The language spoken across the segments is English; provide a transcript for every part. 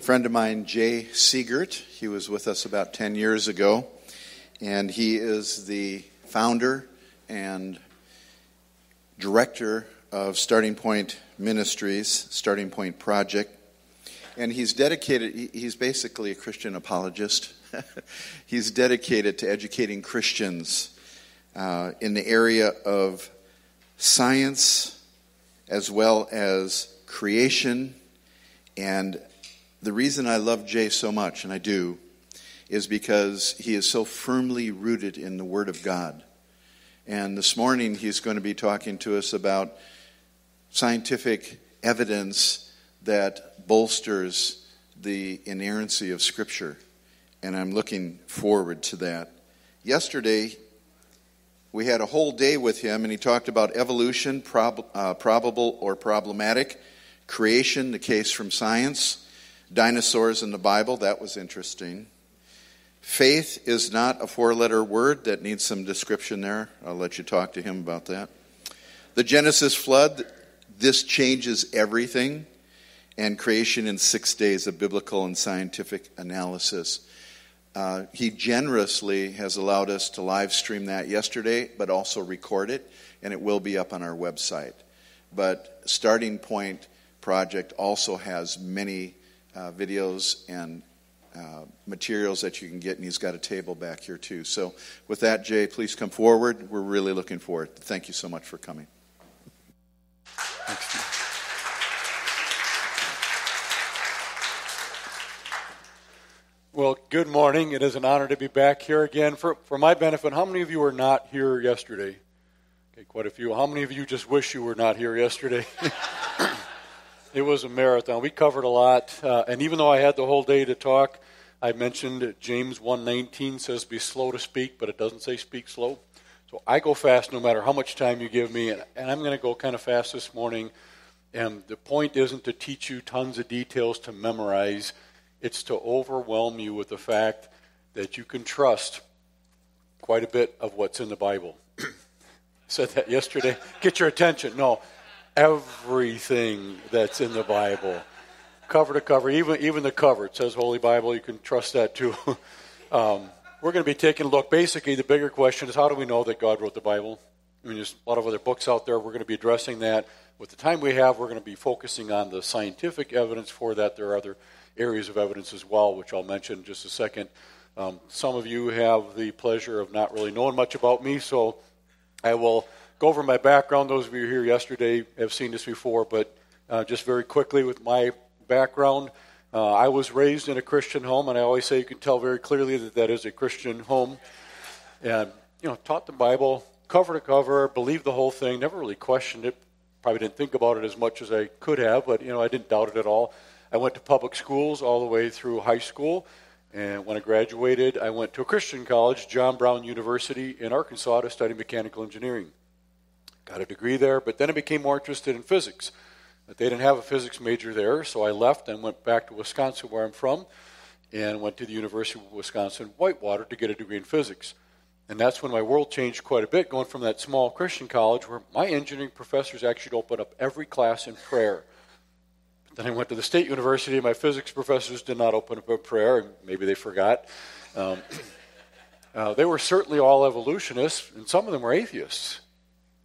A friend of mine, Jay Seegert, he was with us about 10 years ago, and he is the founder and director of Starting Point Ministries, Starting Point Project, and he's basically a Christian apologist. He's dedicated to educating Christians in the area of science as well as creation. And the reason I love Jay so much, and I do, is because he is so firmly rooted in the Word of God. And this morning he's going to be talking to us about scientific evidence that bolsters the inerrancy of Scripture. And I'm looking forward to that. Yesterday, we had a whole day with him, and he talked about evolution, probable or problematic, creation, the case from science, dinosaurs in the Bible. That was interesting. Faith is not a four-letter word. That needs some description there. I'll let you talk to him about that. The Genesis flood, this changes everything, and creation in 6 days, a biblical and scientific analysis. He generously has allowed us to live stream that yesterday, but also record it, and it will be up on our website. But Starting Point Project also has many videos and materials that you can get, and he's got a table back here too. So with that, Jay, please come forward. We're really looking forward. Thank you so much for coming. Thanks. Well, good morning. It is an honor to be back here again. For my benefit, how many of you were not here yesterday? Okay, quite a few. How many of you just wish you were not here yesterday? It was a marathon. We covered a lot. And even though I had the whole day to talk, I mentioned James 1:19 says be slow to speak, but it doesn't say speak slow. So I go fast no matter how much time you give me, and I'm going to go kind of fast this morning. And the point isn't to teach you tons of details to memorize. It's to overwhelm you with the fact that you can trust quite a bit of what's in the Bible. Said that yesterday. Get your attention. No, everything that's in the Bible, cover to cover, even the cover. It says Holy Bible. You can trust that too. We're going to be taking a look. Basically, the bigger question is how do we know that God wrote the Bible? I mean, there's a lot of other books out there. We're going to be addressing that. With the time we have, we're going to be focusing on the scientific evidence for that. There are other areas of evidence as well, which I'll mention in just a second. Some of you have the pleasure of not really knowing much about me, so I will go over my background. Those of you here yesterday have seen this before, but just very quickly with my background, I was raised in a Christian home, and I always say you can tell very clearly that that is a Christian home. And, you know, taught the Bible cover to cover, believed the whole thing, never really questioned it, probably didn't think about it as much as I could have, but, you know, I didn't doubt it at all. I went to public schools all the way through high school, and when I graduated, I went to a Christian college, John Brown University in Arkansas, to study mechanical engineering. Got a degree there, but then I became more interested in physics. But they didn't have a physics major there, so I left and went back to Wisconsin, where I'm from, and went to the University of Wisconsin-Whitewater to get a degree in physics. And that's when my world changed quite a bit, going from that small Christian college where my engineering professors actually opened up every class in prayer. Then I went to the state university, and my physics professors did not open up a prayer, and maybe they forgot. They were certainly all evolutionists, and some of them were atheists.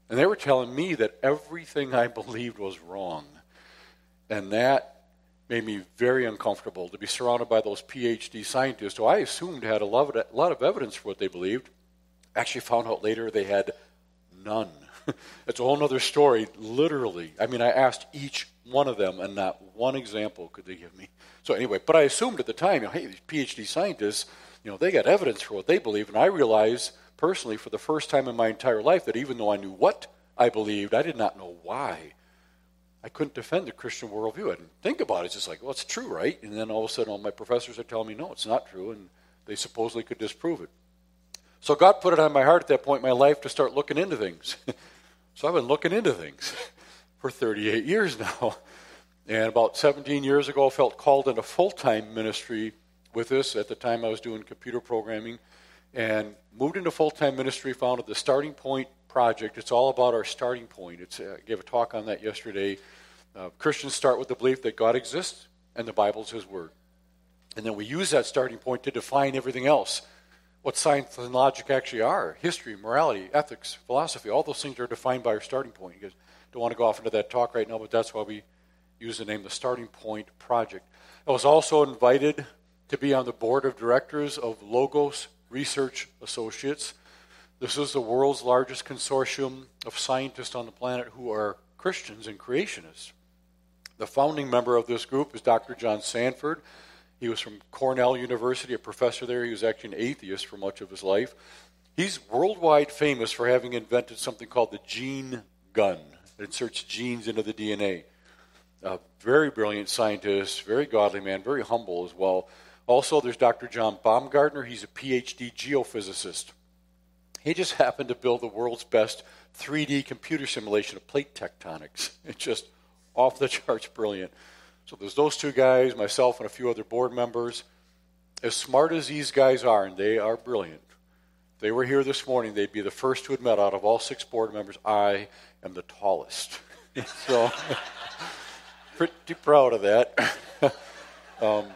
And they were telling me that everything I believed was wrong. And that made me very uncomfortable to be surrounded by those PhD scientists who I assumed had a lot of evidence for what they believed. Actually found out later they had none. It's a whole other story, literally. I mean, I asked each one of them, and not one example could they give me. So anyway, but I assumed at the time, you know, hey, these PhD scientists, you know, they got evidence for what they believe, and I realized personally for the first time in my entire life that even though I knew what I believed, I did not know why. I couldn't defend the Christian worldview. I didn't think about it. It's just like, well, it's true, right? And then all of a sudden all my professors are telling me, no, it's not true, and they supposedly could disprove it. So God put it on my heart at that point in my life to start looking into things. So I've been looking into things for 38 years now. And about 17 years ago, I felt called into full-time ministry with this. At the time, I was doing computer programming. And moved into full-time ministry, founded the Starting Point Project. It's all about our starting point. I gave a talk on that yesterday. Christians start with the belief that God exists and the Bible is His Word. And then we use that starting point to define everything else. What science and logic actually are, history, morality, ethics, philosophy, all those things are defined by our starting point. You guys don't want to go off into that talk right now, but that's why we use the name the Starting Point Project. I was also invited to be on the board of directors of Logos Research Associates. This is the world's largest consortium of scientists on the planet who are Christians and creationists. The founding member of this group is Dr. John Sanford. He was from Cornell University, a professor there. He was actually an atheist for much of his life. He's worldwide famous for having invented something called the gene gun. It inserts genes into the DNA. A very brilliant scientist, very godly man, very humble as well. Also, there's Dr. John Baumgartner. He's a PhD geophysicist. He just happened to build the world's best 3D computer simulation of plate tectonics. It's just off the charts brilliant. So there's those two guys, myself and a few other board members. As smart as these guys are, and they are brilliant, if they were here this morning, they'd be the first to admit out of all six board members, I am the tallest. So pretty proud of that.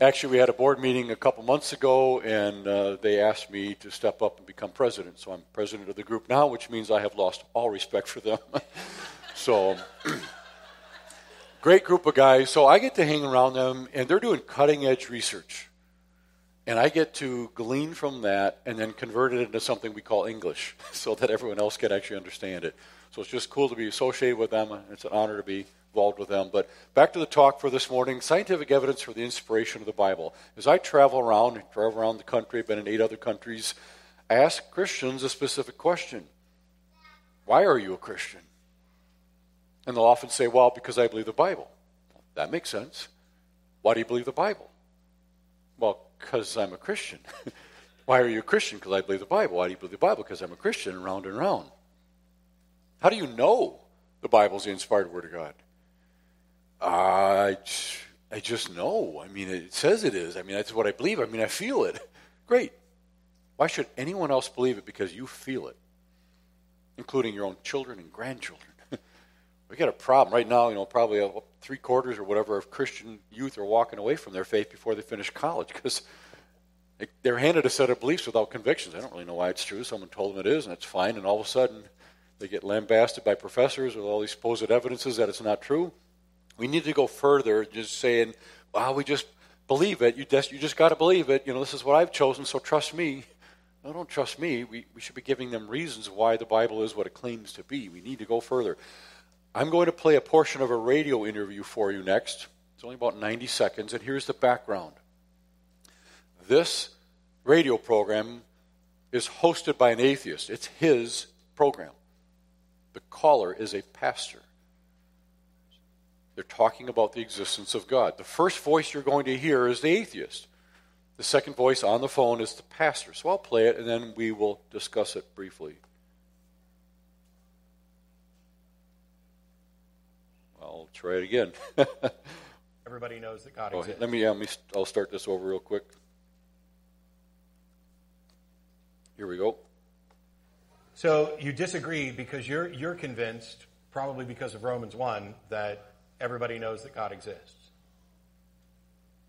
Actually, we had a board meeting a couple months ago, and they asked me to step up and become president. So I'm president of the group now, which means I have lost all respect for them. So great group of guys. So I get to hang around them, and they're doing cutting-edge research. And I get to glean from that and then convert it into something we call English so that everyone else can actually understand it. So it's just cool to be associated with them. It's an honor to be involved with them. But back to the talk for this morning, scientific evidence for the inspiration of the Bible. As I travel around the country, I've been in 8 other countries, I ask Christians a specific question. Why are you a Christian? And they'll often say, well, because I believe the Bible. Well, that makes sense. Why do you believe the Bible? Well, because I'm a Christian. Why are you a Christian? Because I believe the Bible. Why do you believe the Bible? Because I'm a Christian, and round. How do you know the Bible is the inspired Word of God? I just know. I mean, it says it is. I mean, that's what I believe. I mean, I feel it. Great. Why should anyone else believe it? Because you feel it, including your own children and grandchildren. We got a problem right now. You know, probably 3/4 or whatever of Christian youth are walking away from their faith before they finish college because they're handed a set of beliefs without convictions. I don't really know why it's true. Someone told them it is, and it's fine. And all of a sudden, they get lambasted by professors with all these supposed evidences that it's not true. We need to go further, just saying, "Wow, we just believe it. You just got to believe it. You know, this is what I've chosen. So trust me." No, don't trust me. We should be giving them reasons why the Bible is what it claims to be. We need to go further. I'm going to play a portion of a radio interview for you next. It's only about 90 seconds, and here's the background. This radio program is hosted by an atheist. It's his program. The caller is a pastor. They're talking about the existence of God. The first voice you're going to hear is the atheist. The second voice on the phone is the pastor. So I'll play it, and then we will discuss it briefly. I'll try it again. Everybody knows that God exists. I'll start this over real quick. Here we go. So you disagree because you're convinced, probably because of Romans 1, that everybody knows that God exists.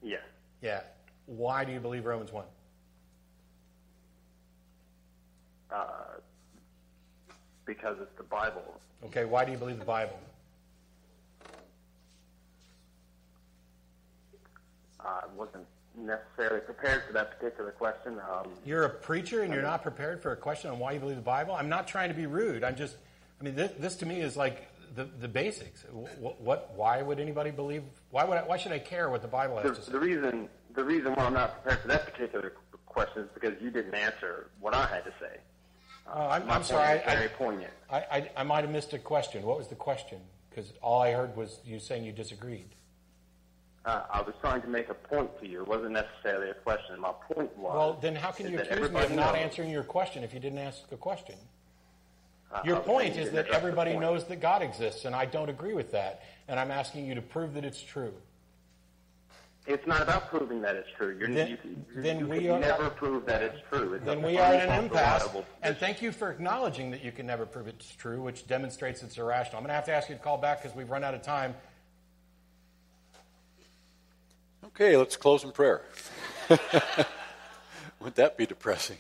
Yeah. Yeah. Why do you believe Romans 1? Because it's the Bible. Okay, why do you believe the Bible? I wasn't necessarily prepared for that particular question. You're a preacher and you're not prepared for a question on why you believe the Bible? I'm not trying to be rude. I'm just, this to me is like the basics. Why would anybody believe, why should I care what the Bible has to say? The reason why I'm not prepared for that particular question is because you didn't answer what I had to say. I'm sorry. Very poignant. I might have missed a question. What was the question? Because all I heard was you saying you disagreed. I was trying to make a point to you. It wasn't necessarily a question. My point was... Well, then how can you accuse me of not answering your question if you didn't ask the question? Your point is that everybody knows that God exists, and I don't agree with that. And I'm asking you to prove that it's true. It's not about proving that it's true. You can never prove that it's true. Then we are at an impasse. And thank you for acknowledging that you can never prove it's true, which demonstrates it's irrational. I'm going to have to ask you to call back because we've run out of time. Okay, let's close in prayer. Wouldn't that be depressing?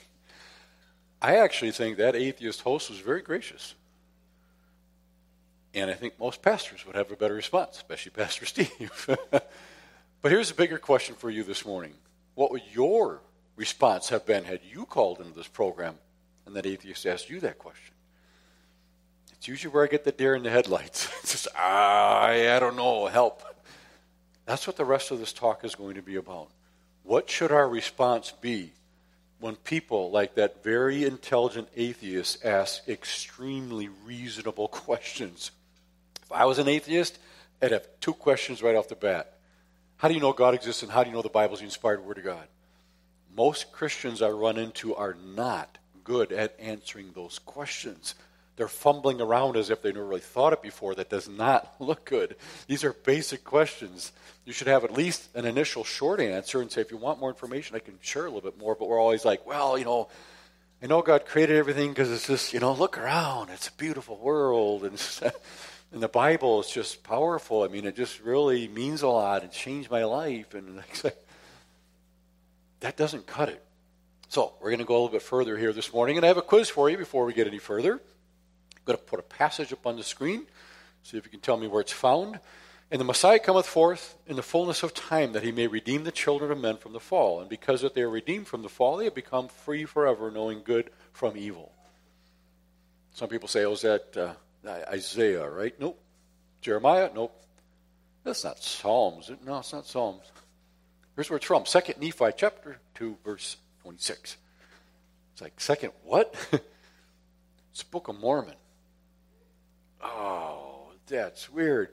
I actually think that atheist host was very gracious. And I think most pastors would have a better response, especially Pastor Steve. But here's a bigger question for you this morning. What would your response have been had you called into this program and that atheist asked you that question? It's usually where I get the deer in the headlights. It's just, I don't know, help. That's what the rest of this talk is going to be about. What should our response be when people like that very intelligent atheist ask extremely reasonable questions? If I was an atheist, I'd have two questions right off the bat. How do you know God exists, and how do you know the Bible is the inspired Word of God? Most Christians I run into are not good at answering those questions. They're fumbling around as if they never really thought it before. That does not look good. These are basic questions. You should have at least an initial short answer and say, if you want more information, I can share a little bit more. But we're always like, well, you know, I know God created everything because it's just, you know, look around. It's a beautiful world. And the Bible is just powerful. I mean, it just really means a lot. It changed my life. And that doesn't cut it. So we're going to go a little bit further here this morning. And I have a quiz for you before we get any further. I'm going to put a passage up on the screen, see if you can tell me where it's found. And the Messiah cometh forth in the fullness of time, that he may redeem the children of men from the fall. And because that they are redeemed from the fall, they have become free forever, knowing good from evil. Some people say, is that Isaiah, right? Nope. Jeremiah? Nope. That's not Psalms. No, it's not Psalms. Here's where it's from. 2 Nephi chapter 2, verse 26. It's like, second what? It's the Book of Mormon. Oh, that's weird.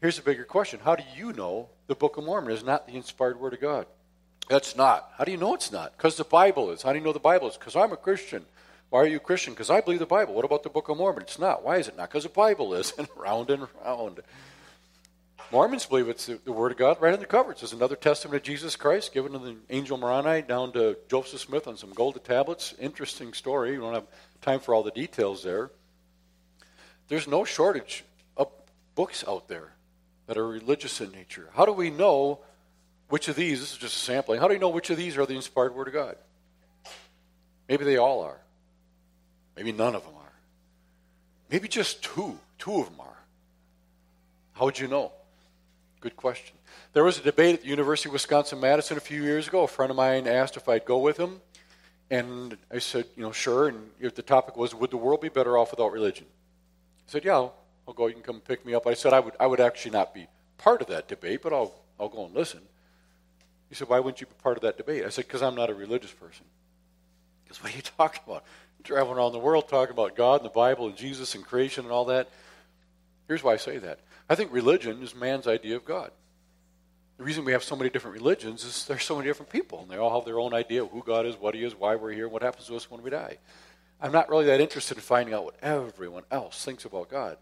Here's a bigger question. How do you know the Book of Mormon is not the inspired Word of God? It's not. How do you know it's not? Because the Bible is. How do you know the Bible is? Because I'm a Christian. Why are you a Christian? Because I believe the Bible. What about the Book of Mormon? It's not. Why is it not? Because the Bible is. And round. Mormons believe it's the Word of God right on the cover. It says another testament of Jesus Christ given to the angel Moroni down to Joseph Smith on some gold tablets. Interesting story. You don't have time for all the details there. There's no shortage of books out there that are religious in nature. How do we know which of these, this is just a sampling, how do you know which of these are the inspired Word of God? Maybe they all are. Maybe none of them are. Maybe just two of them are. How would you know? Good question. There was a debate at the University of Wisconsin-Madison a few years ago. A friend of mine asked if I'd go with him, and I said, you know, sure, and if the topic was, would the world be better off without religion? I said, yeah, I'll go. You can come pick me up. I said, I would actually not be part of that debate, but I'll go and listen. He said, why wouldn't you be part of that debate? I said, because I'm not a religious person. Because what are you talking about? I'm traveling around the world talking about God and the Bible and Jesus and creation and all that. Here's why I say that. I think religion is man's idea of God. The reason we have so many different religions is there's so many different people, and they all have their own idea of who God is, what he is, why we're here, what happens to us when we die. I'm not really that interested in finding out what everyone else thinks about God.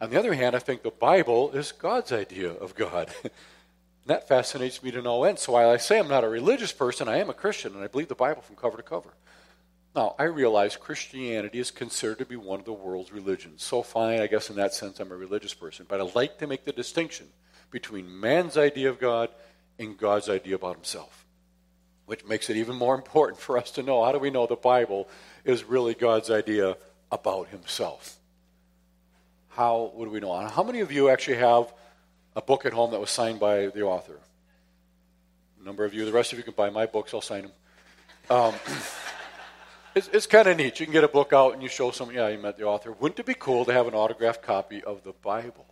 On the other hand, I think the Bible is God's idea of God. And that fascinates me to no end. So while I say I'm not a religious person, I am a Christian, and I believe the Bible from cover to cover. Now, I realize Christianity is considered to be one of the world's religions. So fine, I guess in that sense I'm a religious person. But I like to make the distinction between man's idea of God and God's idea about himself, which makes it even more important for us to know. How do we know the Bible is really God's idea about himself? How would we know? And how many of you actually have a book at home that was signed by the author? A number of you. The rest of you can buy my books. I'll sign them. It's kind of neat. You can get a book out and you show someone, yeah, you met the author. Wouldn't it be cool to have an autographed copy of the Bible?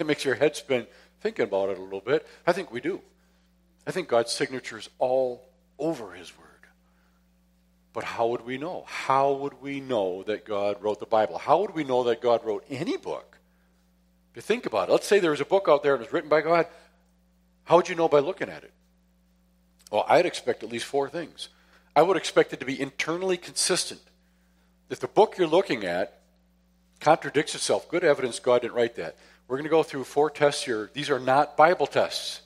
It makes your head spin thinking about it a little bit. I think we do. I think God's signature is all over his word. But how would we know? How would we know that God wrote the Bible? How would we know that God wrote any book? If you think about it, let's say there was a book out there and it was written by God. How would you know by looking at it? Well, I'd expect at least four things. I would expect it to be internally consistent. If the book you're looking at contradicts itself, good evidence God didn't write that. We're going to go through four tests here. These are not Bible tests.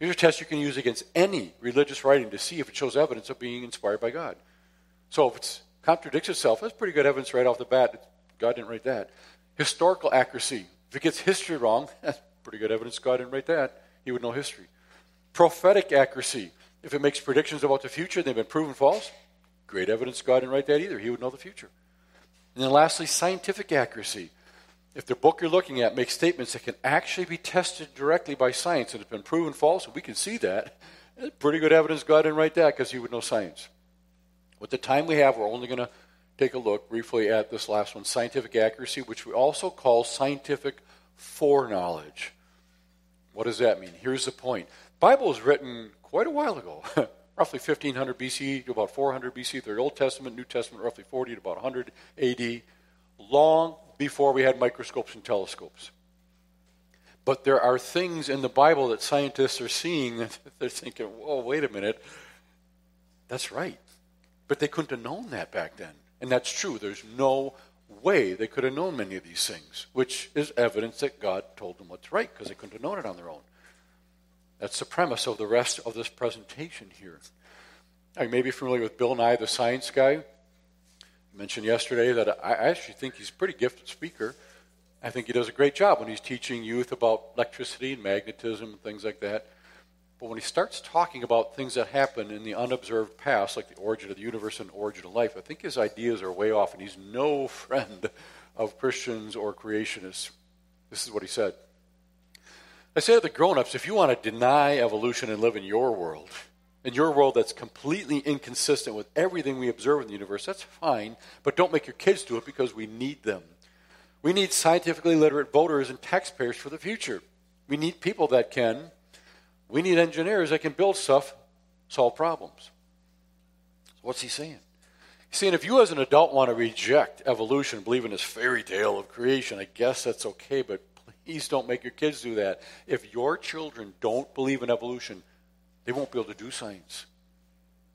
These are tests you can use against any religious writing to see if it shows evidence of being inspired by God. So if it contradicts itself, that's pretty good evidence right off the bat. God didn't write that. Historical accuracy. If it gets history wrong, that's pretty good evidence God didn't write that. He would know history. Prophetic accuracy. If it makes predictions about the future, they've been proven false, great evidence God didn't write that either. He would know the future. And then lastly, scientific accuracy. If the book you're looking at makes statements that can actually be tested directly by science and it's been proven false, and we can see that, it's pretty good evidence God didn't write that because he would know science. With the time we have, we're only going to take a look briefly at this last one, scientific accuracy, which we also call scientific foreknowledge. What does that mean? Here's the point. The Bible was written quite a while ago, roughly 1500 BC to about 400 BC. They're Old Testament, New Testament, roughly 40 to about 100 AD, long before we had microscopes and telescopes. But there are things in the Bible that scientists are seeing that they're thinking, whoa, wait a minute, that's right. But they couldn't have known that back then. And that's true. There's no way they could have known many of these things, which is evidence that God told them what's right because they couldn't have known it on their own. That's the premise of the rest of this presentation here. Now, you may be familiar with Bill Nye, the science guy. I mentioned yesterday that I actually think he's a pretty gifted speaker. I think he does a great job when he's teaching youth about electricity and magnetism and things like that. But when he starts talking about things that happen in the unobserved past, like the origin of the universe and origin of life, I think his ideas are way off, and he's no friend of Christians or creationists. This is what he said. I say to the grown-ups, if you want to deny evolution and live in your world that's completely inconsistent with everything we observe in the universe, that's fine, but don't make your kids do it because we need them. We need scientifically literate voters and taxpayers for the future. We need people that can. We need engineers that can build stuff, solve problems. So what's he saying? He's saying if you as an adult want to reject evolution, believe in this fairy tale of creation, I guess that's okay, but please don't make your kids do that. If your children don't believe in evolution, they won't be able to do science.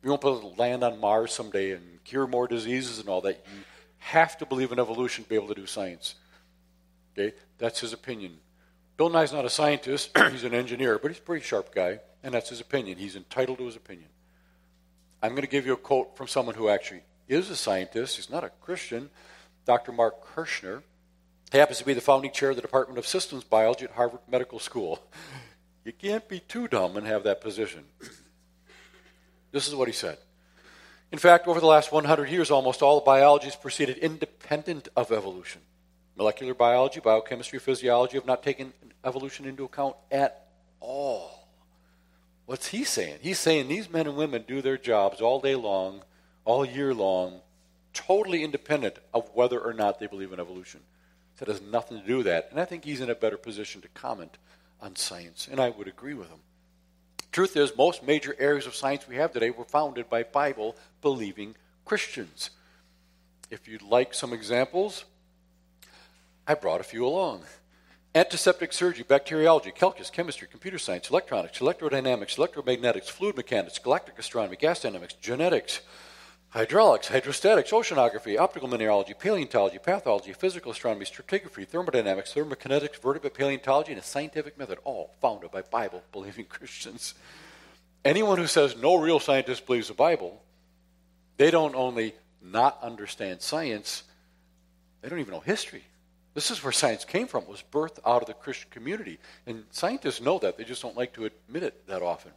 You won't be able to land on Mars someday and cure more diseases and all that. You have to believe in evolution to be able to do science. Okay? That's his opinion. Bill Nye's not a scientist. He's an engineer, but he's a pretty sharp guy, and that's his opinion. He's entitled to his opinion. I'm going to give you a quote from someone who actually is a scientist. He's not a Christian. Dr. Mark Kirshner. He happens to be the founding chair of the Department of Systems Biology at Harvard Medical School. You can't be too dumb and have that position. This is what he said. In fact, over the last 100 years, almost all biology has proceeded independent of evolution. Molecular biology, biochemistry, physiology have not taken evolution into account at all. What's he saying? He's saying these men and women do their jobs all day long, all year long, totally independent of whether or not they believe in evolution. That has nothing to do with that. And I think he's in a better position to comment on science, and I would agree with him. Truth is, most major areas of science we have today were founded by Bible-believing Christians. If you'd like some examples, I brought a few along. Antiseptic surgery, bacteriology, calculus, chemistry, computer science, electronics, electrodynamics, electromagnetics, fluid mechanics, galactic astronomy, gas dynamics, genetics, hydraulics, hydrostatics, oceanography, optical mineralogy, paleontology, pathology, physical astronomy, stratigraphy, thermodynamics, thermokinetics, vertebrate paleontology, and a scientific method, all founded by Bible-believing Christians. Anyone who says no real scientist believes the Bible, they don't only not understand science, they don't even know history. This is where science came from. It was birthed out of the Christian community. And scientists know that. They just don't like to admit it that often.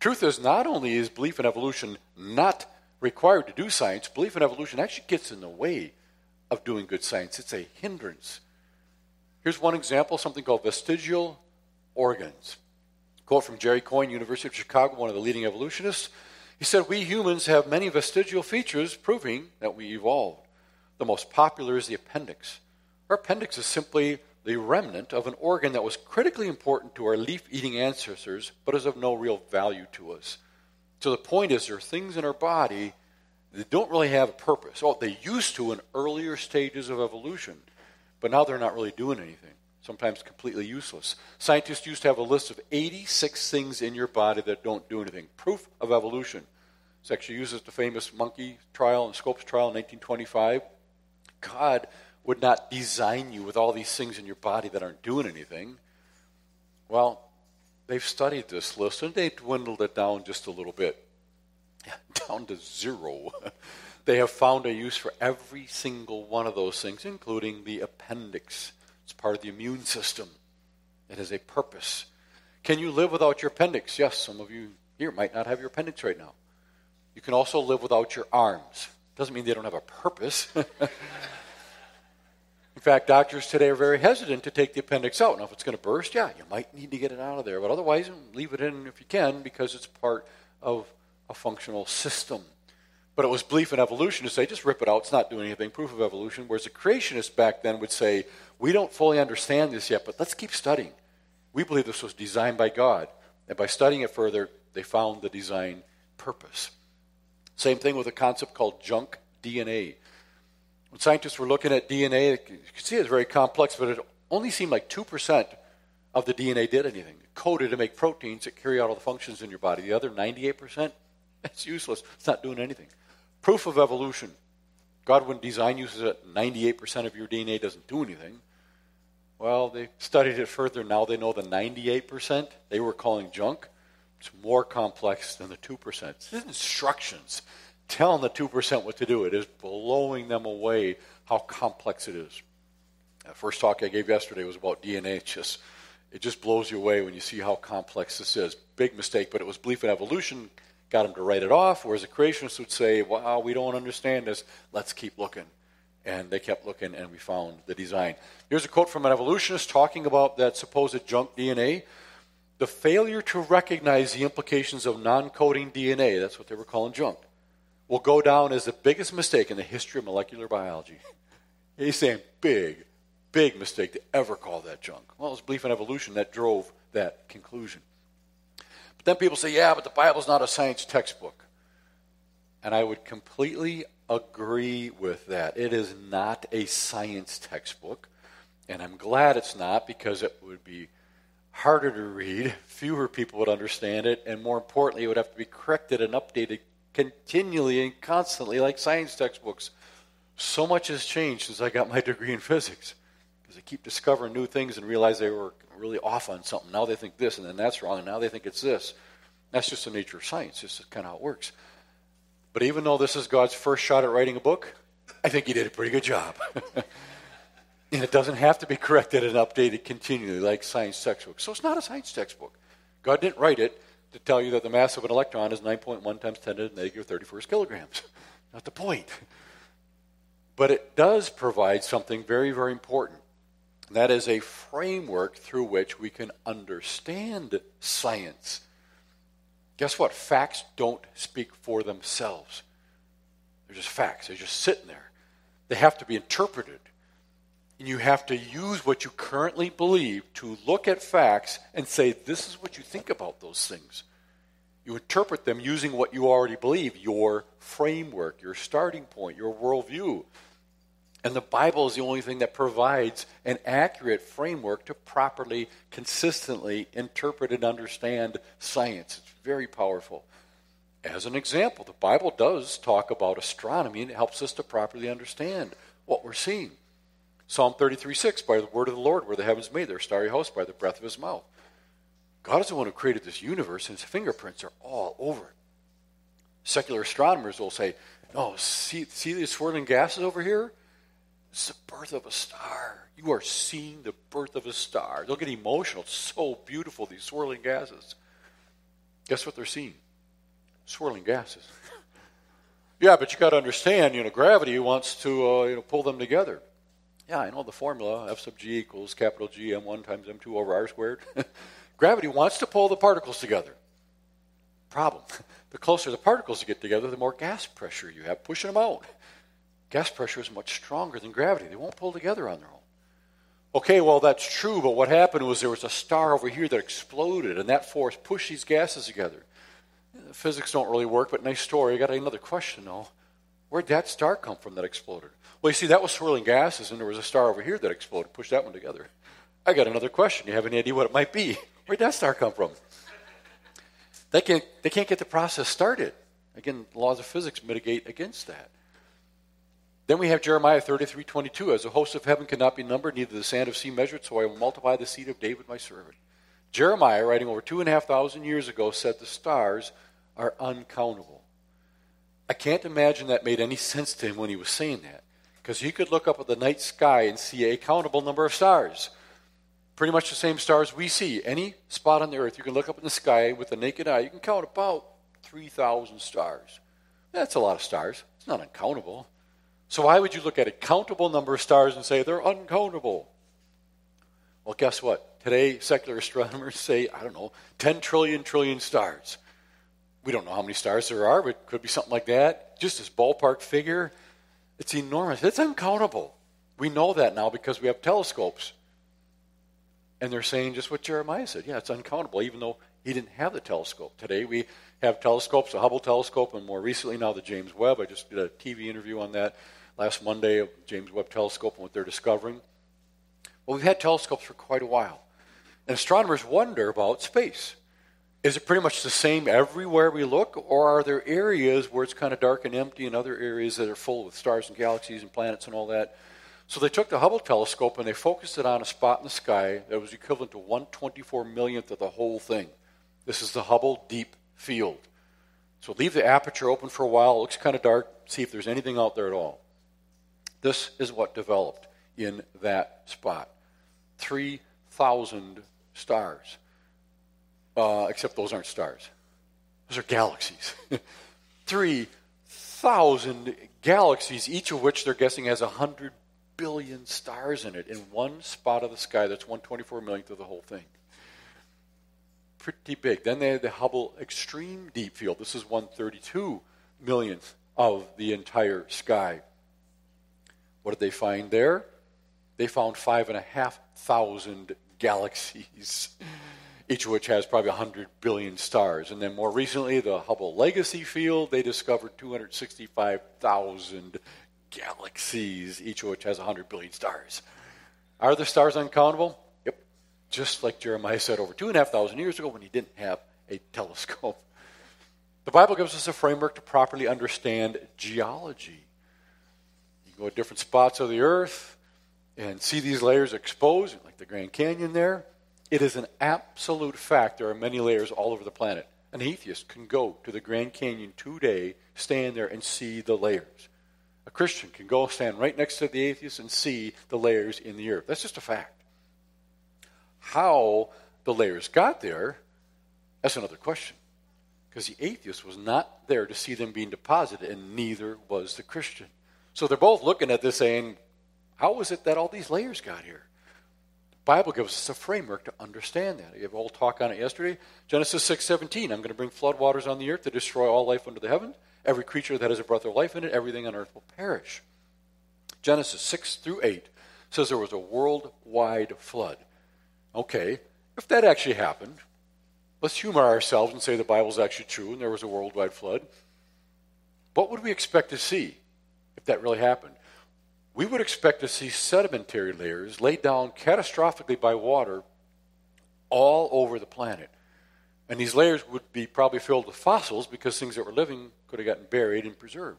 Truth is, not only is belief in evolution not required to do science, belief in evolution actually gets in the way of doing good science. It's a hindrance. Here's one example, something called vestigial organs. A quote from Jerry Coyne, University of Chicago, one of the leading evolutionists. He said, we humans have many vestigial features proving that we evolved. The most popular is the appendix. Our appendix is simply the remnant of an organ that was critically important to our leaf-eating ancestors, but is of no real value to us. So the point is, there are things in our body that don't really have a purpose. Oh, they used to in earlier stages of evolution, but now they're not really doing anything, sometimes completely useless. Scientists used to have a list of 86 things in your body that don't do anything. Proof of evolution. This actually uses the famous monkey trial and Scopes trial in 1925. God would not design you with all these things in your body that aren't doing anything. Well, they've studied this list, and they dwindled it down just a little bit, down to zero. They have found a use for every single one of those things, including the appendix. It's part of the immune system. It has a purpose. Can you live without your appendix? Yes, some of you here might not have your appendix right now. You can also live without your arms. Doesn't mean they don't have a purpose. In fact, doctors today are very hesitant to take the appendix out. Now, if it's going to burst, yeah, you might need to get it out of there. But otherwise, leave it in if you can, because it's part of a functional system. But it was belief in evolution to say, just rip it out, it's not doing anything, proof of evolution. Whereas the creationists back then would say, we don't fully understand this yet, but let's keep studying. We believe this was designed by God. And by studying it further, they found the design purpose. Same thing with a concept called junk DNA. When scientists were looking at DNA, you can see it's very complex, but it only seemed like 2% of the DNA did anything. Coded to make proteins that carry out all the functions in your body. The other 98%, that's useless. It's not doing anything. Proof of evolution. Godwin design uses it. 98% of your DNA doesn't do anything. Well, they studied it further. Now they know the 98% they were calling junk. It's more complex than the 2%. It's instructions. Telling the 2% what to do. It is blowing them away how complex it is. The first talk I gave yesterday was about DNA. It just blows you away when you see how complex this is. Big mistake, but it was belief in evolution. Got them to write it off, whereas the creationists would say, wow, we don't understand this. Let's keep looking. And they kept looking, and we found the design. Here's a quote from an evolutionist talking about that supposed junk DNA. The failure to recognize the implications of non-coding DNA, that's what they were calling junk, will go down as the biggest mistake in the history of molecular biology. He's saying big mistake to ever call that junk. Well, it was belief in evolution that drove that conclusion. But then people say, yeah, but the Bible's not a science textbook. And I would completely agree with that. It is not a science textbook. And I'm glad it's not, because it would be harder to read, fewer people would understand it, and more importantly, it would have to be corrected and updated continually and constantly, like science textbooks. So much has changed since I got my degree in physics, because I keep discovering new things and realize they were really off on something. Now they think this, and then that's wrong, and now they think it's this. That's just the nature of science. It's just kind of how it works. But even though this is God's first shot at writing a book, I think he did a pretty good job. And it doesn't have to be corrected and updated continually like science textbooks. So it's not a science textbook. God didn't write it to tell you that the mass of an electron is 9.1 times 10 to the negative 31st kilograms. Not the point. But it does provide something very, very important. And that is a framework through which we can understand science. Guess what? Facts don't speak for themselves. They're just facts. They're just sitting there. They have to be interpreted. And you have to use what you currently believe to look at facts and say, this is what you think about those things. You interpret them using what you already believe, your framework, your starting point, your worldview. And the Bible is the only thing that provides an accurate framework to properly, consistently interpret and understand science. It's very powerful. As an example, the Bible does talk about astronomy, and it helps us to properly understand what we're seeing. Psalm 33:6, by the word of the Lord were the heavens made, their starry host by the breath of his mouth. God is the one who created this universe, and his fingerprints are all over it. Secular astronomers will say, no, see these swirling gases over here? It's the birth of a star. You are seeing the birth of a star. They'll get emotional. It's so beautiful, these swirling gases. Guess what they're seeing? Swirling gases. Yeah, but you got to understand, gravity wants to pull them together. Yeah, I know the formula, F sub G equals capital G M1 times M2 over R squared. Gravity wants to pull the particles together. Problem. The closer the particles get together, the more gas pressure you have pushing them out. Gas pressure is much stronger than gravity. They won't pull together on their own. Okay, well, that's true, but what happened was there was a star over here that exploded, and that force pushed these gases together. Physics don't really work, but nice story. I got another question, though. Where'd that star come from that exploded? Well, you see, that was swirling gases, and there was a star over here that exploded. Push that one together. I got another question. You have any idea what it might be? Where'd that star come from? They can't get the process started. Again, laws of physics mitigate against that. Then we have Jeremiah 33:22. As the host of heaven cannot be numbered, neither the sand of sea measured, so I will multiply the seed of David my servant. Jeremiah, writing over 2,500 years ago, said the stars are uncountable. I can't imagine that made any sense to him when he was saying that, because he could look up at the night sky and see a countable number of stars. pretty much the same stars we see. Any spot on the Earth, you can look up in the sky with the naked eye, you can count about 3,000 stars. That's a lot of stars. It's not uncountable. So why would you look at a countable number of stars and say they're uncountable? Well, guess what? Today, secular astronomers say, I don't know, 10 trillion trillion stars. We don't know how many stars there are, but it could be something like that. Just this ballpark figure, it's enormous. It's uncountable. We know that now because we have telescopes. And they're saying just what Jeremiah said. Yeah, it's uncountable, even though he didn't have the telescope. Today we have telescopes, the Hubble telescope, and more recently now the James Webb. I just did a TV interview on that last Monday of the James Webb telescope and what they're discovering. Well, we've had telescopes for quite a while. And astronomers wonder about space. Is it pretty much the same everywhere we look, or are there areas where it's kind of dark and empty and other areas that are full with stars and galaxies and planets and all that? So they took the Hubble telescope and they focused it on a spot in the sky that was equivalent to 1/24 millionth of the whole thing. This is the Hubble Deep Field. So leave the aperture open for a while. It looks kind of dark. See if there's anything out there at all. This is what developed in that spot. 3,000 stars. Except those aren't stars. Those are galaxies. 3,000 galaxies, each of which they're guessing has 100 billion stars in it in one spot of the sky that's 1/24 millionth of the whole thing. Pretty big. Then they had the Hubble Extreme Deep Field. This is 1/32 millionth of the entire sky. What did they find there? They found 5,500 galaxies, each of which has probably 100 billion stars. And then more recently, the Hubble Legacy Field, they discovered 265,000 galaxies, each of which has 100 billion stars. Are the stars uncountable? Yep. Just like Jeremiah said over 2,500 years ago when he didn't have a telescope. The Bible gives us a framework to properly understand geology. You can go to different spots of the earth and see these layers exposed, like the Grand Canyon there. It is an absolute fact there are many layers all over the planet. An atheist can go to the Grand Canyon today, stand there, and see the layers. A Christian can go stand right next to the atheist and see the layers in the earth. That's just a fact. How the layers got there, that's another question. Because the atheist was not there to see them being deposited, and neither was the Christian. So they're both looking at this saying, how was it that all these layers got here? The Bible gives us a framework to understand that. I gave a whole talk on it yesterday. Genesis 6:17, I'm going to bring floodwaters on the earth to destroy all life under the heavens. Every creature that has a breath of life in it, everything on earth will perish. Genesis 6 through 8 says there was a worldwide flood. Okay, if that actually happened, let's humor ourselves and say the Bible's actually true and there was a worldwide flood. What would we expect to see if that really happened? We would expect to see sedimentary layers laid down catastrophically by water all over the planet. And these layers would be probably filled with fossils because things that were living could have gotten buried and preserved.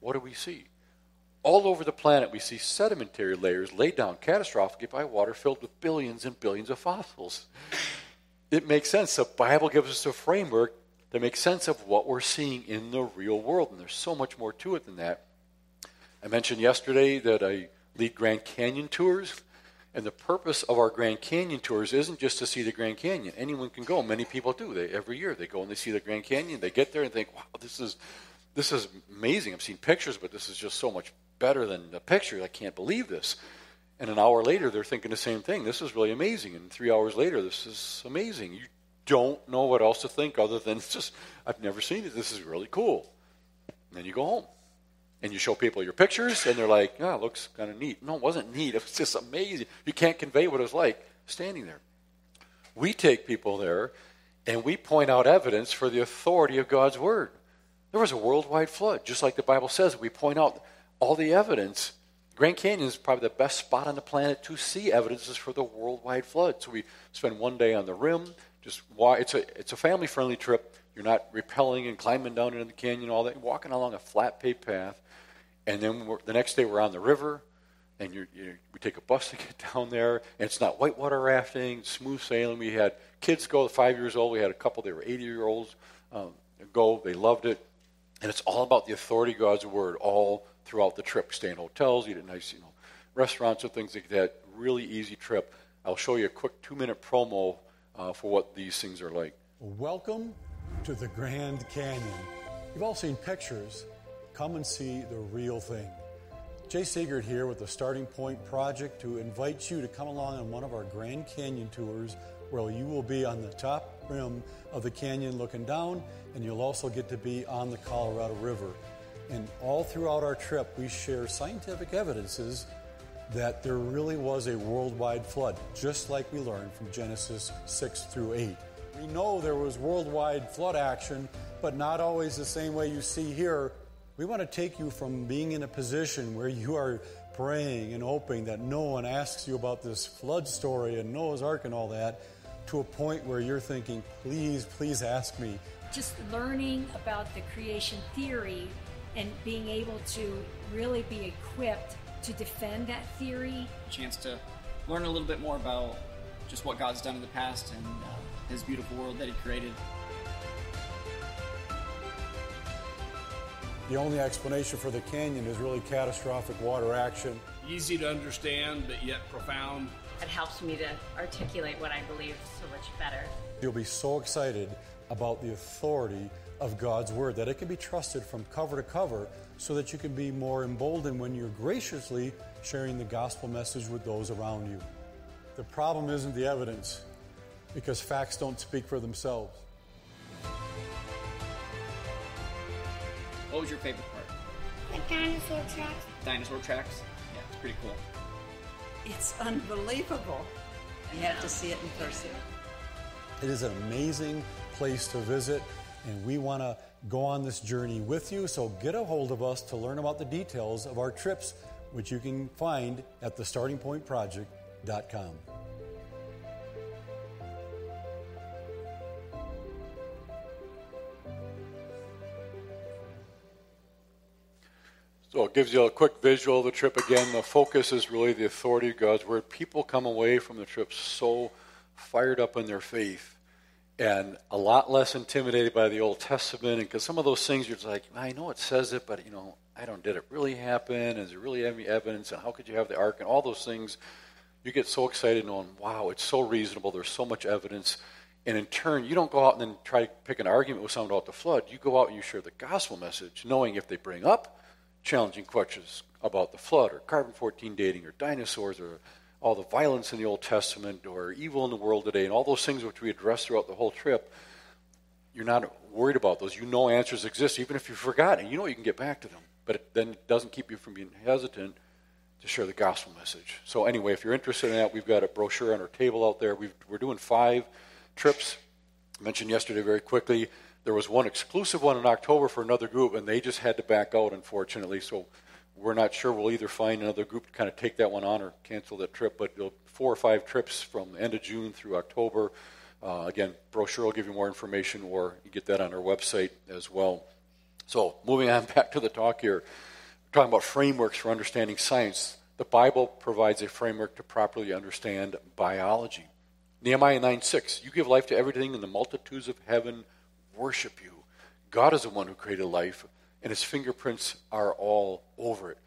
What do we see? All over the planet we see sedimentary layers laid down catastrophically by water filled with billions and billions of fossils. It makes sense. The Bible gives us a framework that makes sense of what we're seeing in the real world, and there's so much more to it than that. I mentioned yesterday that I lead Grand Canyon tours. And the purpose of our Grand Canyon tours isn't just to see the Grand Canyon. Anyone can go. Many people do. Every year they go and they see the Grand Canyon. They get there and think, wow, this is amazing. I've seen pictures, but this is just so much better than the pictures. I can't believe this. And an hour later, they're thinking the same thing. This is really amazing. And 3 hours later, this is amazing. You don't know what else to think other than it's just, I've never seen it. This is really cool. And then you go home. And you show people your pictures, and they're like, oh, it looks kind of neat. No, it wasn't neat. It was just amazing. You can't convey what it was like standing there. We take people there, and we point out evidence for the authority of God's Word. There was a worldwide flood, just like the Bible says. We point out all the evidence. Grand Canyon is probably the best spot on the planet to see evidences for the worldwide flood. So we spend one day on the rim. It's a family-friendly trip. You're not rappelling and climbing down into the canyon, all that. You're walking along a flat paved path. And then the next day we're on the river, and we take a bus to get down there. And it's not whitewater rafting, smooth sailing. We had kids go, 5 years old. We had a couple, they were 80-year-olds go. They loved it. And it's all about the authority of God's Word all throughout the trip. Stay in hotels, eat at nice restaurants and things like that. Really easy trip. I'll show you a quick 2-minute promo for what these things are like. Welcome to the Grand Canyon. You've all seen pictures. Come and see the real thing. Jay Seegert here with the Starting Point Project to invite you to come along on one of our Grand Canyon tours, where you will be on the top rim of the canyon looking down, and you'll also get to be on the Colorado River. And all throughout our trip, we share scientific evidences that there really was a worldwide flood, just like we learned from Genesis 6 through 8. We know there was worldwide flood action, but not always the same way you see here. We want to take you from being in a position where you are praying and hoping that no one asks you about this flood story and Noah's Ark and all that, to a point where you're thinking, please, please ask me. Just learning about the creation theory and being able to really be equipped to defend that theory. A chance to learn a little bit more about just what God's done in the past and His beautiful world that He created. The only explanation for the canyon is really catastrophic water action. Easy to understand, but yet profound. It helps me to articulate what I believe so much better. You'll be so excited about the authority of God's Word, that it can be trusted from cover to cover, so that you can be more emboldened when you're graciously sharing the gospel message with those around you. The problem isn't the evidence, because facts don't speak for themselves. What was your favorite part? The dinosaur tracks. Dinosaur tracks? Yeah, it's pretty cool. It's unbelievable. You have to see it in person. It is an amazing place to visit, and we want to go on this journey with you, so get a hold of us to learn about the details of our trips, which you can find at thestartingpointproject.com. So it gives you a quick visual of the trip. Again, the focus is really the authority of God's Word. People come away from the trip so fired up in their faith and a lot less intimidated by the Old Testament. And because some of those things, you're just like, I know it says it, but, did it really happen? Is there really any evidence? And how could you have the ark? And all those things, you get so excited knowing, wow, it's so reasonable. There's so much evidence. And in turn, you don't go out and then try to pick an argument with someone about the flood. You go out and you share the gospel message, knowing if they bring up challenging questions about the flood or carbon-14 dating or dinosaurs or all the violence in the Old Testament or evil in the world today and all those things which we address throughout the whole trip, you're not worried about those. You know answers exist, even if you've forgotten. You know you can get back to them, but it doesn't keep you from being hesitant to share the gospel message. So anyway, if you're interested in that, we've got a brochure on our table out there. We're doing 5 trips. I mentioned yesterday very quickly, there was one exclusive one in October for another group, and they just had to back out, unfortunately. So we're not sure. We'll either find another group to kind of take that one on or cancel that trip. But 4 or 5 trips from the end of June through October. Again, brochure will give you more information, or you get that on our website as well. So moving on back to the talk here. We're talking about frameworks for understanding science. The Bible provides a framework to properly understand biology. Nehemiah 9:6, you give life to everything, and the multitudes of heaven worship you. God is the one who created life, and His fingerprints are all over it.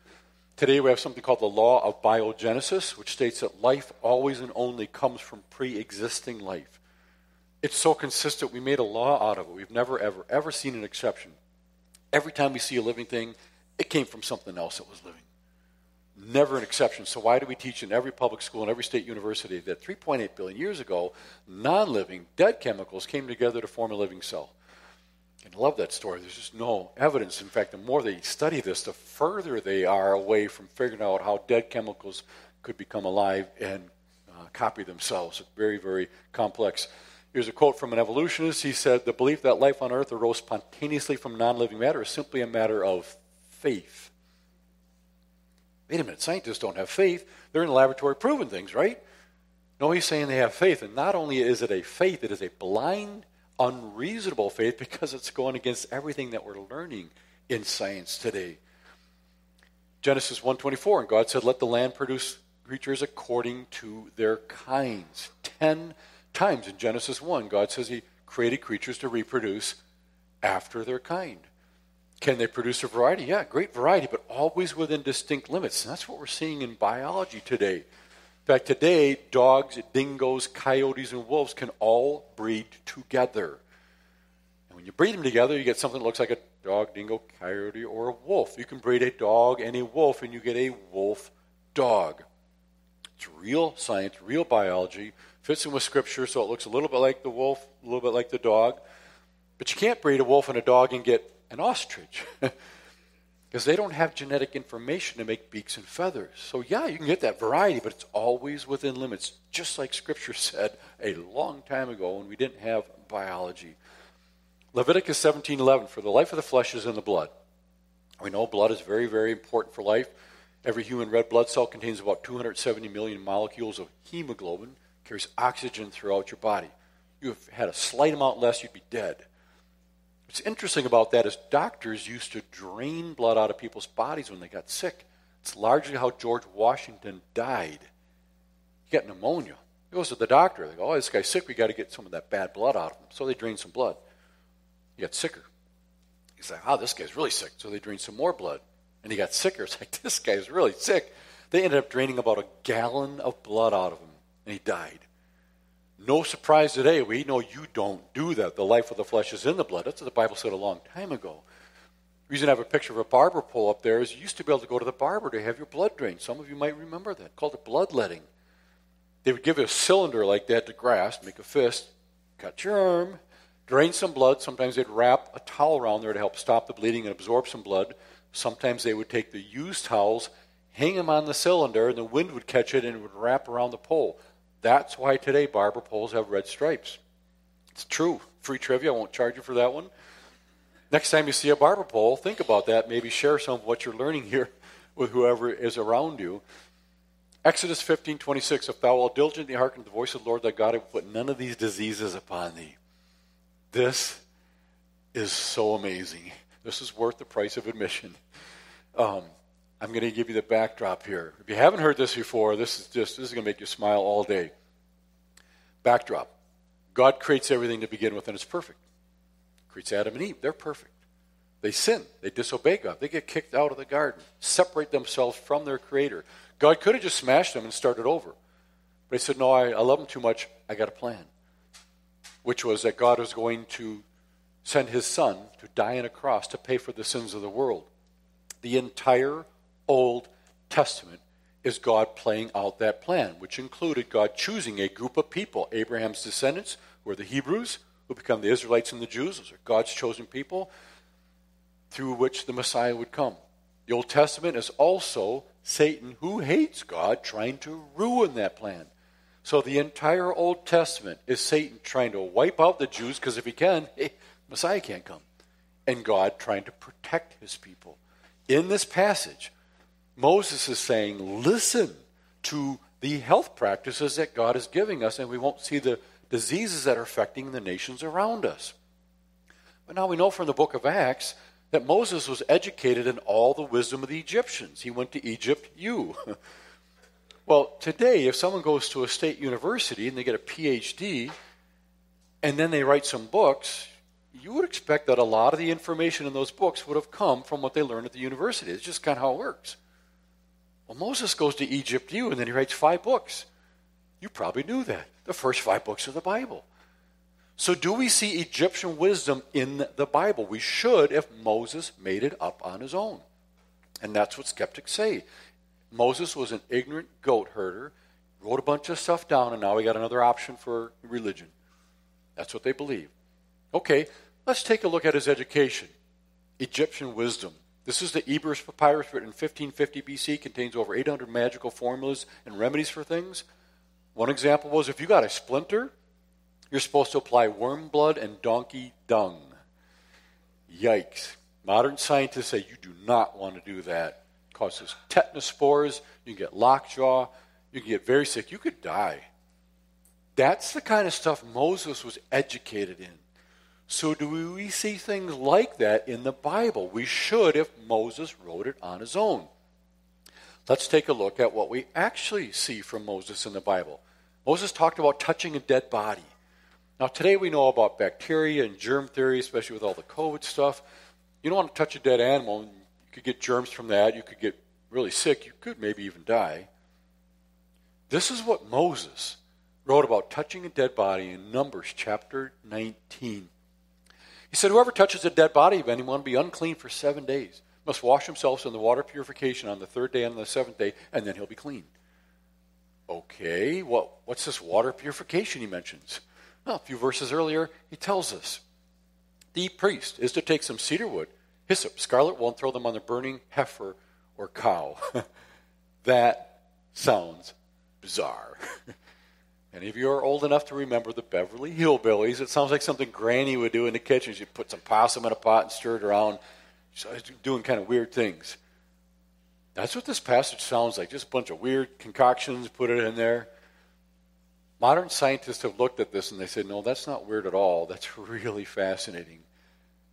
Today we have something called the law of biogenesis, which states that life always and only comes from pre-existing life. It's so consistent, we made a law out of it. We've never, ever, ever seen an exception. Every time we see a living thing, it came from something else that was living. Never an exception. So why do we teach in every public school and every state university that 3.8 billion years ago, non-living, dead chemicals came together to form a living cell? And I love that story. There's just no evidence. In fact, the more they study this, the further they are away from figuring out how dead chemicals could become alive and copy themselves. It's very, very complex. Here's a quote from an evolutionist. He said, "The belief that life on Earth arose spontaneously from non-living matter is simply a matter of faith." Wait a minute, scientists don't have faith. They're in the laboratory proving things, right? No, he's saying they have faith. And not only is it a faith, it is a blind, unreasonable faith, because it's going against everything that we're learning in science today. Genesis 1:24, and God said, "Let the land produce creatures according to their kinds." 10 times in Genesis 1, God says He created creatures to reproduce after their kind. Can they produce a variety? Yeah, great variety, but always within distinct limits. And that's what we're seeing in biology today. fact, today, dogs, dingoes, coyotes, and wolves can all breed together. And when you breed them together, you get something that looks like a dog, dingo, coyote, or a wolf. You can breed a dog and a wolf, and you get a wolf dog. It's real science, real biology. Fits in with Scripture, so it looks a little bit like the wolf, a little bit like the dog. But you can't breed a wolf and a dog and get an ostrich. Because they don't have genetic information to make beaks and feathers. So yeah, you can get that variety, but it's always within limits, just like Scripture said a long time ago when we didn't have biology. Leviticus 17:11, for the life of the flesh is in the blood. We know blood is very, very important for life. Every human red blood cell contains about 270 million molecules of hemoglobin, carries oxygen throughout your body. You have had a slight amount less, you'd be dead. What's interesting about that is doctors used to drain blood out of people's bodies when they got sick. It's largely how George Washington died. He got pneumonia. He goes to the doctor. They go, oh, this guy's sick. We got to get some of that bad blood out of him. So they drain some blood. He got sicker. He's like, oh, this guy's really sick. So they drained some more blood. And he got sicker. It's like, this guy's really sick. They ended up draining about a gallon of blood out of him, and he died. No surprise today, we know you don't do that. The life of the flesh is in the blood. That's what the Bible said a long time ago. The reason I have a picture of a barber pole up there is you used to be able to go to the barber to have your blood drained. Some of you might remember that, called it bloodletting. They would give you a cylinder like that to grasp, make a fist, cut your arm, drain some blood. Sometimes they'd wrap a towel around there to help stop the bleeding and absorb some blood. Sometimes they would take the used towels, hang them on the cylinder, and the wind would catch it and it would wrap around the pole. That's why today barber poles have red stripes. It's true. Free trivia. I won't charge you for that one. Next time you see a barber pole, think about that. Maybe share some of what you're learning here with whoever is around you. Exodus 15:26, if thou wilt diligently hearken to the voice of the Lord thy God, I will put none of these diseases upon thee. This is so amazing. This is worth the price of admission. I'm going to give you the backdrop here. If you haven't heard this before, this is going to make you smile all day. Backdrop. God creates everything to begin with, and it's perfect. Creates Adam and Eve. They're perfect. They sin. They disobey God. They get kicked out of the garden, separate themselves from their Creator. God could have just smashed them and started over. But he said, no, I love them too much. I got a plan, which was that God was going to send his Son to die on a cross to pay for the sins of the world. The entire Old Testament is God playing out that plan, which included God choosing a group of people, Abraham's descendants, who are the Hebrews, who become the Israelites and the Jews. Those are God's chosen people through which the Messiah would come. The Old Testament is also Satan, who hates God, trying to ruin that plan. So the entire Old Testament is Satan trying to wipe out the Jews, because if he can, Messiah can't come. And God trying to protect his people. In this passage, Moses is saying, listen to the health practices that God is giving us, and we won't see the diseases that are affecting the nations around us. But now we know from the book of Acts that Moses was educated in all the wisdom of the Egyptians. He went to Egypt U. Well, today, if someone goes to a state university and they get a PhD, and then they write some books, you would expect that a lot of the information in those books would have come from what they learned at the university. It's just kind of how it works. Well, Moses goes to Egypt U, and then he writes 5 books. You probably knew that. The first 5 books of the Bible. So do we see Egyptian wisdom in the Bible? We should, if Moses made it up on his own. And that's what skeptics say. Moses was an ignorant goat herder, wrote a bunch of stuff down, and now we got another option for religion. That's what they believe. Okay, let's take a look at his education. Egyptian wisdom. This is the Ebers Papyrus, written in 1550 BC, contains over 800 magical formulas and remedies for things. One example was, if you got a splinter, you're supposed to apply worm blood and donkey dung. Yikes. Modern scientists say you do not want to do that. It causes tetanus spores, you can get lockjaw, you can get very sick, you could die. That's the kind of stuff Moses was educated in. So do we see things like that in the Bible? We should, if Moses wrote it on his own. Let's take a look at what we actually see from Moses in the Bible. Moses talked about touching a dead body. Now, today we know about bacteria and germ theory, especially with all the COVID stuff. You don't want to touch a dead animal. You could get germs from that. You could get really sick. You could maybe even die. This is what Moses wrote about touching a dead body in Numbers chapter 19. He said, whoever touches a dead body of anyone will be unclean for 7 days, must wash himself in the water of purification on the third day and on the seventh day, and then he'll be clean. Okay, what's this water purification he mentions? Well, a few verses earlier, he tells us, the priest is to take some cedar wood, hyssop, scarlet wool, and throw them on the burning heifer or cow. That sounds bizarre. Any of you are old enough to remember the Beverly Hillbillies? It sounds like something Granny would do in the kitchen. She'd put some possum in a pot and stir it around. She's doing kind of weird things. That's what this passage sounds like, just a bunch of weird concoctions, put it in there. Modern scientists have looked at this and they said, no, that's not weird at all. That's really fascinating.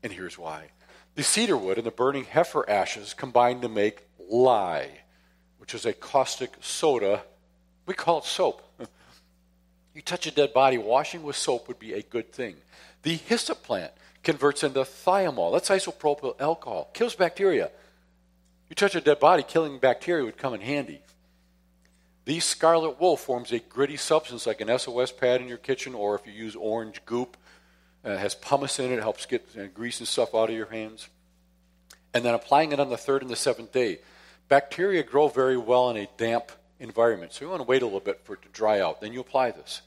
And here's why. The cedar wood and the burning heifer ashes combine to make lye, which is a caustic soda. We call it soap. You touch a dead body, washing with soap would be a good thing. The hyssop plant converts into thiamol. That's isopropyl alcohol. Kills bacteria. You touch a dead body, killing bacteria would come in handy. The scarlet wool forms a gritty substance like an SOS pad in your kitchen, or if you use orange goop, it has pumice in it. It helps get grease and stuff out of your hands. And then applying it on the third and the seventh day. Bacteria grow very well in a damp environment, so you want to wait a little bit for it to dry out. Then you apply this.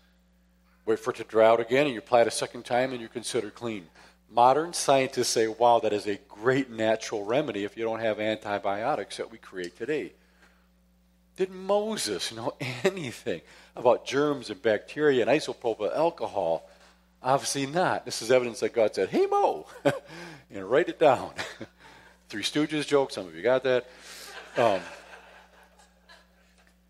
Wait for it to dry out again, and you apply it a second time, and you're considered clean. Modern scientists say, wow, that is a great natural remedy if you don't have antibiotics that we create today. Did Moses know anything about germs and bacteria and isopropyl alcohol? Obviously not. This is evidence that God said, hey, Mo, and write it down. Three Stooges joke, some of you got that.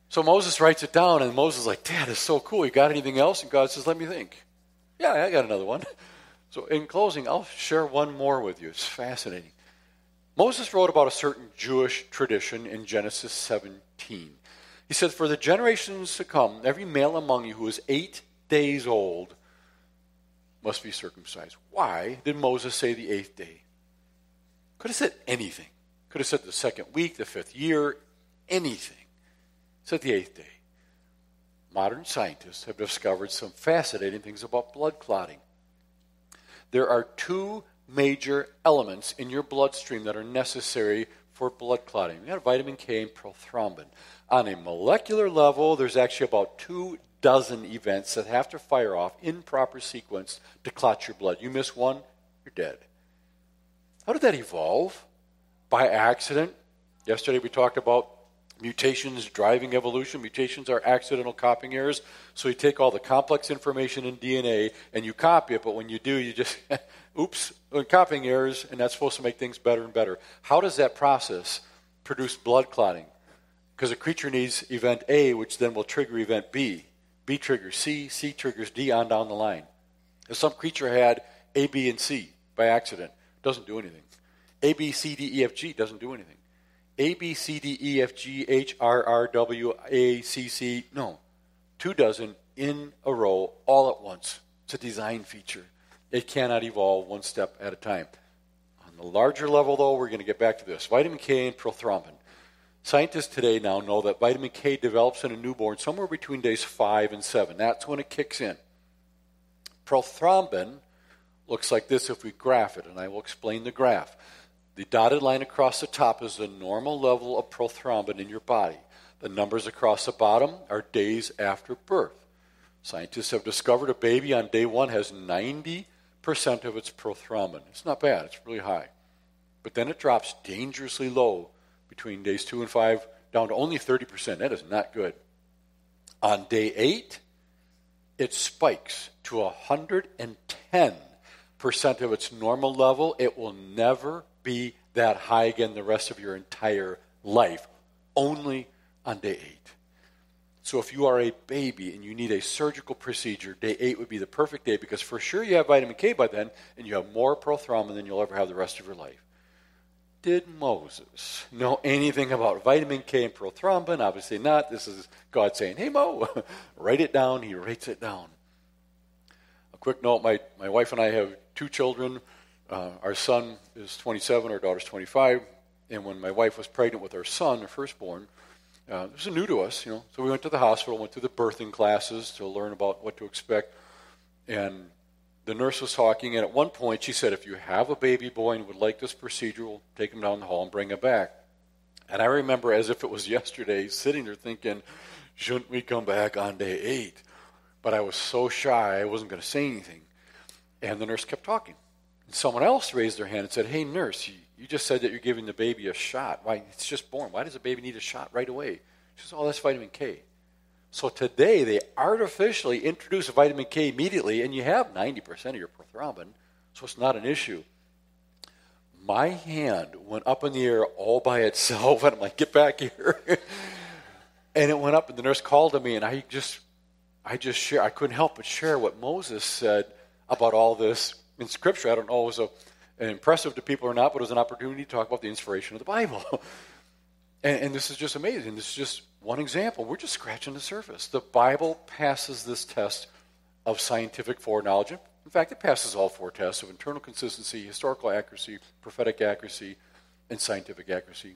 So Moses writes it down, and Moses is like, Dad, it's so cool. You got anything else? And God says, let me think. Yeah, I got another one. So in closing, I'll share one more with you. It's fascinating. Moses wrote about a certain Jewish tradition in Genesis 17. He said, for the generations to come, every male among you who is 8 days old must be circumcised. Why did Moses say the eighth day? Could have said anything. Could have said the second week, the fifth year, anything. It's at the eighth day. Modern scientists have discovered some fascinating things about blood clotting. There are two major elements in your bloodstream that are necessary for blood clotting. You've got vitamin K and prothrombin. On a molecular level, there's actually about 24 events that have to fire off in proper sequence to clot your blood. You miss one, you're dead. How did that evolve? By accident. Yesterday we talked about mutations driving evolution. Mutations are accidental copying errors. So you take all the complex information in DNA and you copy it, but when you do, you just, oops, copying errors, and that's supposed to make things better and better. How does that process produce blood clotting? Because a creature needs event A, which then will trigger event B. B triggers C, C triggers D on down the line. If some creature had A, B, and C by accident, it doesn't do anything. A, B, C, D, E, F, G doesn't do anything. A, B, C, D, E, F, G, H, R, R, W, A, C, C. No. 24 in a row, all at once. It's a design feature. It cannot evolve one step at a time. On the larger level, though, we're going to get back to this. Vitamin K and prothrombin. Scientists today now know that vitamin K develops in a newborn somewhere between days 5 and 7. That's when it kicks in. Prothrombin looks like this if we graph it, and I will explain the graph. The dotted line across the top is the normal level of prothrombin in your body. The numbers across the bottom are days after birth. Scientists have discovered a baby on day 1 has 90% of its prothrombin. It's not bad. It's really high. But then it drops dangerously low between days 2 and 5, down to only 30%. That is not good. On day 8, it spikes to 110% of its normal level. It will never be that high again the rest of your entire life, only on day 8. So if you are a baby and you need a surgical procedure, day 8 would be the perfect day because for sure you have vitamin K by then and you have more prothrombin than you'll ever have the rest of your life. Did Moses know anything about vitamin K and prothrombin? Obviously not. This is God saying, hey, Mo, write it down. He writes it down. A quick note, my wife and I have 2 children. Our son is 27, our daughter's 25. And when my wife was pregnant with our son, her firstborn, This is new to us, you know. So we went to the hospital, went through the birthing classes to learn about what to expect. And the nurse was talking, and at one point she said, if you have a baby boy and would like this procedure, we'll take him down the hall and bring him back. And I remember, as if it was yesterday, sitting there thinking, shouldn't we come back on day 8? But I was so shy, I wasn't going to say anything. And the nurse kept talking. And someone else raised their hand and said, hey, nurse, you just said that you're giving the baby a shot. Why? It's just born. Why does a baby need a shot right away? She says, oh, that's vitamin K. So today they artificially introduce vitamin K immediately, and you have 90% of your prothrombin, so it's not an issue. My hand went up in the air all by itself, and I'm like, get back here. And it went up, and the nurse called to me, and I couldn't help but share what Moses said about all this in Scripture. I don't know if it was impressive to people or not, but it was an opportunity to talk about the inspiration of the Bible. And this is just amazing. This is just one example. We're just scratching the surface. The Bible passes this test of scientific foreknowledge. In fact, it passes all 4 tests of internal consistency, historical accuracy, prophetic accuracy, and scientific accuracy.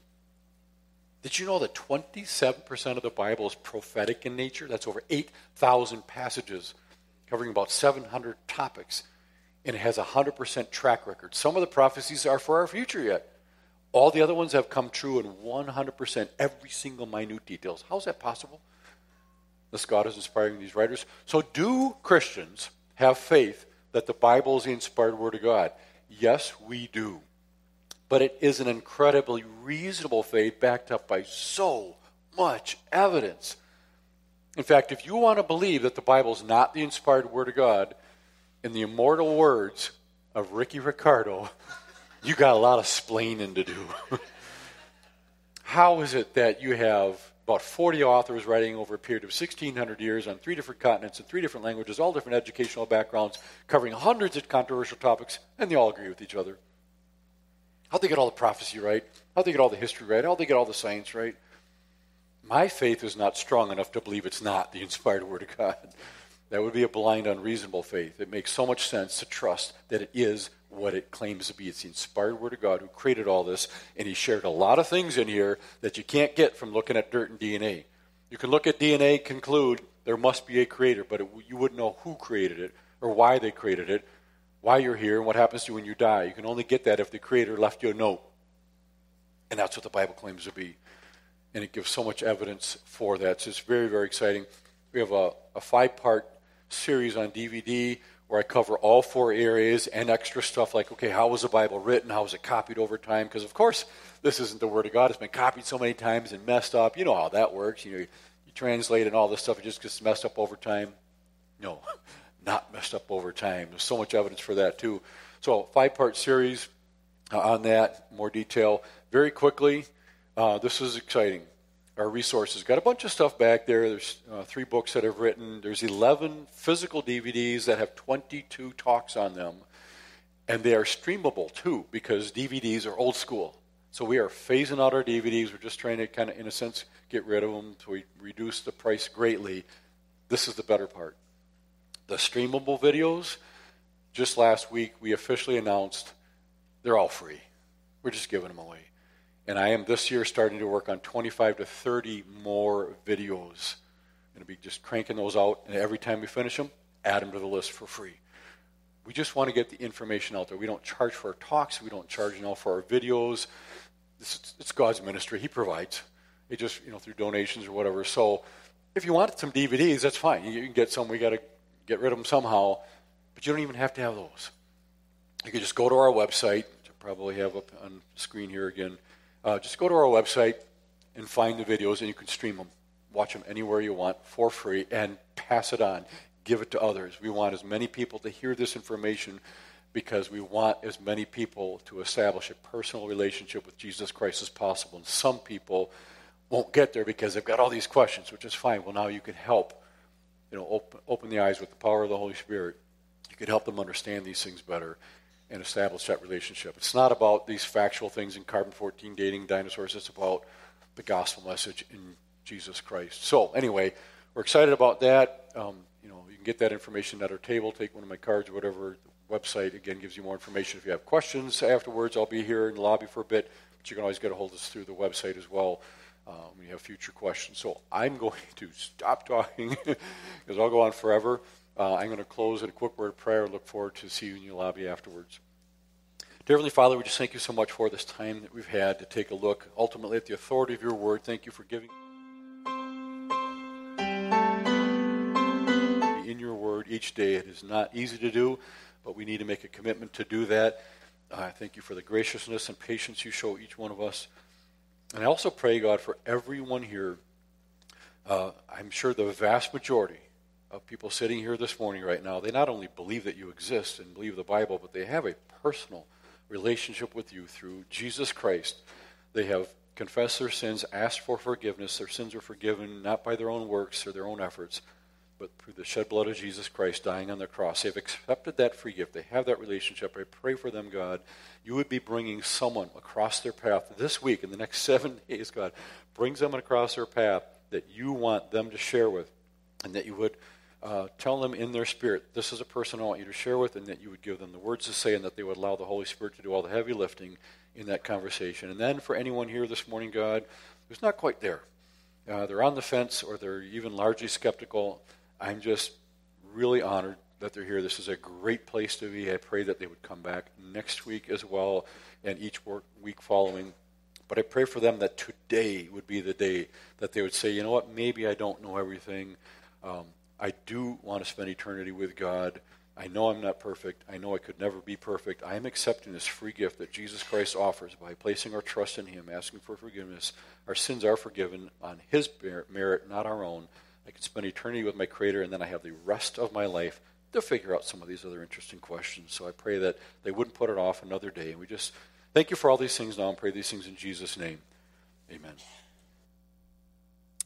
Did you know that 27% of the Bible is prophetic in nature? That's over 8,000 passages covering about 700 topics, and it has a 100% track record. Some of the prophecies are for our future yet. All the other ones have come true in 100%, every single minute details. How is that possible? This God is inspiring these writers. So do Christians have faith that the Bible is the inspired Word of God? Yes, we do. But it is an incredibly reasonable faith backed up by so much evidence. In fact, if you want to believe that the Bible is not the inspired Word of God, in the immortal words of Ricky Ricardo, you got a lot of splaining to do. How is it that you have about 40 authors writing over a period of 1,600 years on 3 different continents and 3 different languages, all different educational backgrounds, covering hundreds of controversial topics, and they all agree with each other? How'd they get all the prophecy right? How'd they get all the history right? How'd they get all the science right? My faith is not strong enough to believe it's not the inspired Word of God. That would be a blind, unreasonable faith. It makes so much sense to trust that it is what it claims to be. It's the inspired Word of God who created all this, and He shared a lot of things in here that you can't get from looking at dirt and DNA. You can look at DNA, conclude there must be a creator, but you wouldn't know who created it or why they created it, why you're here, and what happens to you when you die. You can only get that if the creator left you a note. And that's what the Bible claims to be. And it gives so much evidence for that. So it's very, very exciting. We have a 5-part series on DVD where I cover all 4 areas and extra stuff like, okay, how was the Bible written? How was it copied over time? Because, of course, this isn't the Word of God. It's been copied so many times and messed up. You know how that works. You know, you translate and all this stuff. It just gets messed up over time. No, not messed up over time. There's so much evidence for that, too. So 5-part series on that, more detail. Very quickly, this is exciting. Our resources. Got a bunch of stuff back there. There's 3 books that I've written. There's 11 physical DVDs that have 22 talks on them. And they are streamable, too, because DVDs are old school. So we are phasing out our DVDs. We're just trying to kind of, in a sense, get rid of them. So we reduce the price greatly. This is the better part. The streamable videos, just last week we officially announced they're all free. We're just giving them away. And I am this year starting to work on 25 to 30 more videos. I'm going to be just cranking those out, and every time we finish them, add them to the list for free. We just want to get the information out there. We don't charge for our talks. We don't charge now for our videos. It's God's ministry. He provides. It just, through donations or whatever. So if you wanted some DVDs, that's fine. You can get some. We got to get rid of them somehow. But you don't even have to have those. You can just go to our website, which I probably have up on the screen here again. Just go to our website and find the videos, and you can stream them. Watch them anywhere you want for free and pass it on. Give it to others. We want as many people to hear this information because we want as many people to establish a personal relationship with Jesus Christ as possible. And some people won't get there because they've got all these questions, which is fine. Well, now you can help, open the eyes with the power of the Holy Spirit. You can help them understand these things better and establish that relationship. It's not about these factual things in carbon-14 dating, dinosaurs. It's about the gospel message in Jesus Christ. So anyway, we're excited about that. You can get that information at our table. Take one of my cards or whatever. The website, again, gives you more information. If you have questions afterwards, I'll be here in the lobby for a bit. But you can always get a hold of us through the website as well. when you have future questions. So I'm going to stop talking because I'll go on forever. I'm going to close in a quick word of prayer. I look forward to seeing you in your lobby afterwards. Dear Heavenly Father, we just thank you so much for this time that we've had to take a look ultimately at the authority of your word. Thank you for giving in your word each day. It is not easy to do, but we need to make a commitment to do that. I thank you for the graciousness and patience you show each one of us. And I also pray, God, for everyone here. I'm sure the vast majority of people sitting here this morning right now, they not only believe that you exist and believe the Bible, but they have a personal relationship with you through Jesus Christ. They have confessed their sins, asked for forgiveness. Their sins are forgiven not by their own works or their own efforts, but through the shed blood of Jesus Christ dying on the cross. They've accepted that free gift. They have that relationship. I pray for them, God, you would be bringing someone across their path this week, in the next 7 days, God. Bring someone across their path that you want them to share with, and that you would tell them in their spirit, this is a person I want you to share with, and that you would give them the words to say, and that they would allow the Holy Spirit to do all the heavy lifting in that conversation. And then for anyone here this morning, God, who's not quite there, they're on the fence or they're even largely skeptical, I'm just really honored that they're here. This is a great place to be. I pray that they would come back next week as well, and each week following. But I pray for them that today would be the day that they would say, you know what, maybe I don't know everything. I do want to spend eternity with God. I know I'm not perfect. I know I could never be perfect. I am accepting this free gift that Jesus Christ offers by placing our trust in him, asking for forgiveness. Our sins are forgiven on his merit, not our own. I can spend eternity with my Creator, and then I have the rest of my life to figure out some of these other interesting questions. So I pray that they wouldn't put it off another day. And we just thank you for all these things now, and pray these things in Jesus' name. Amen.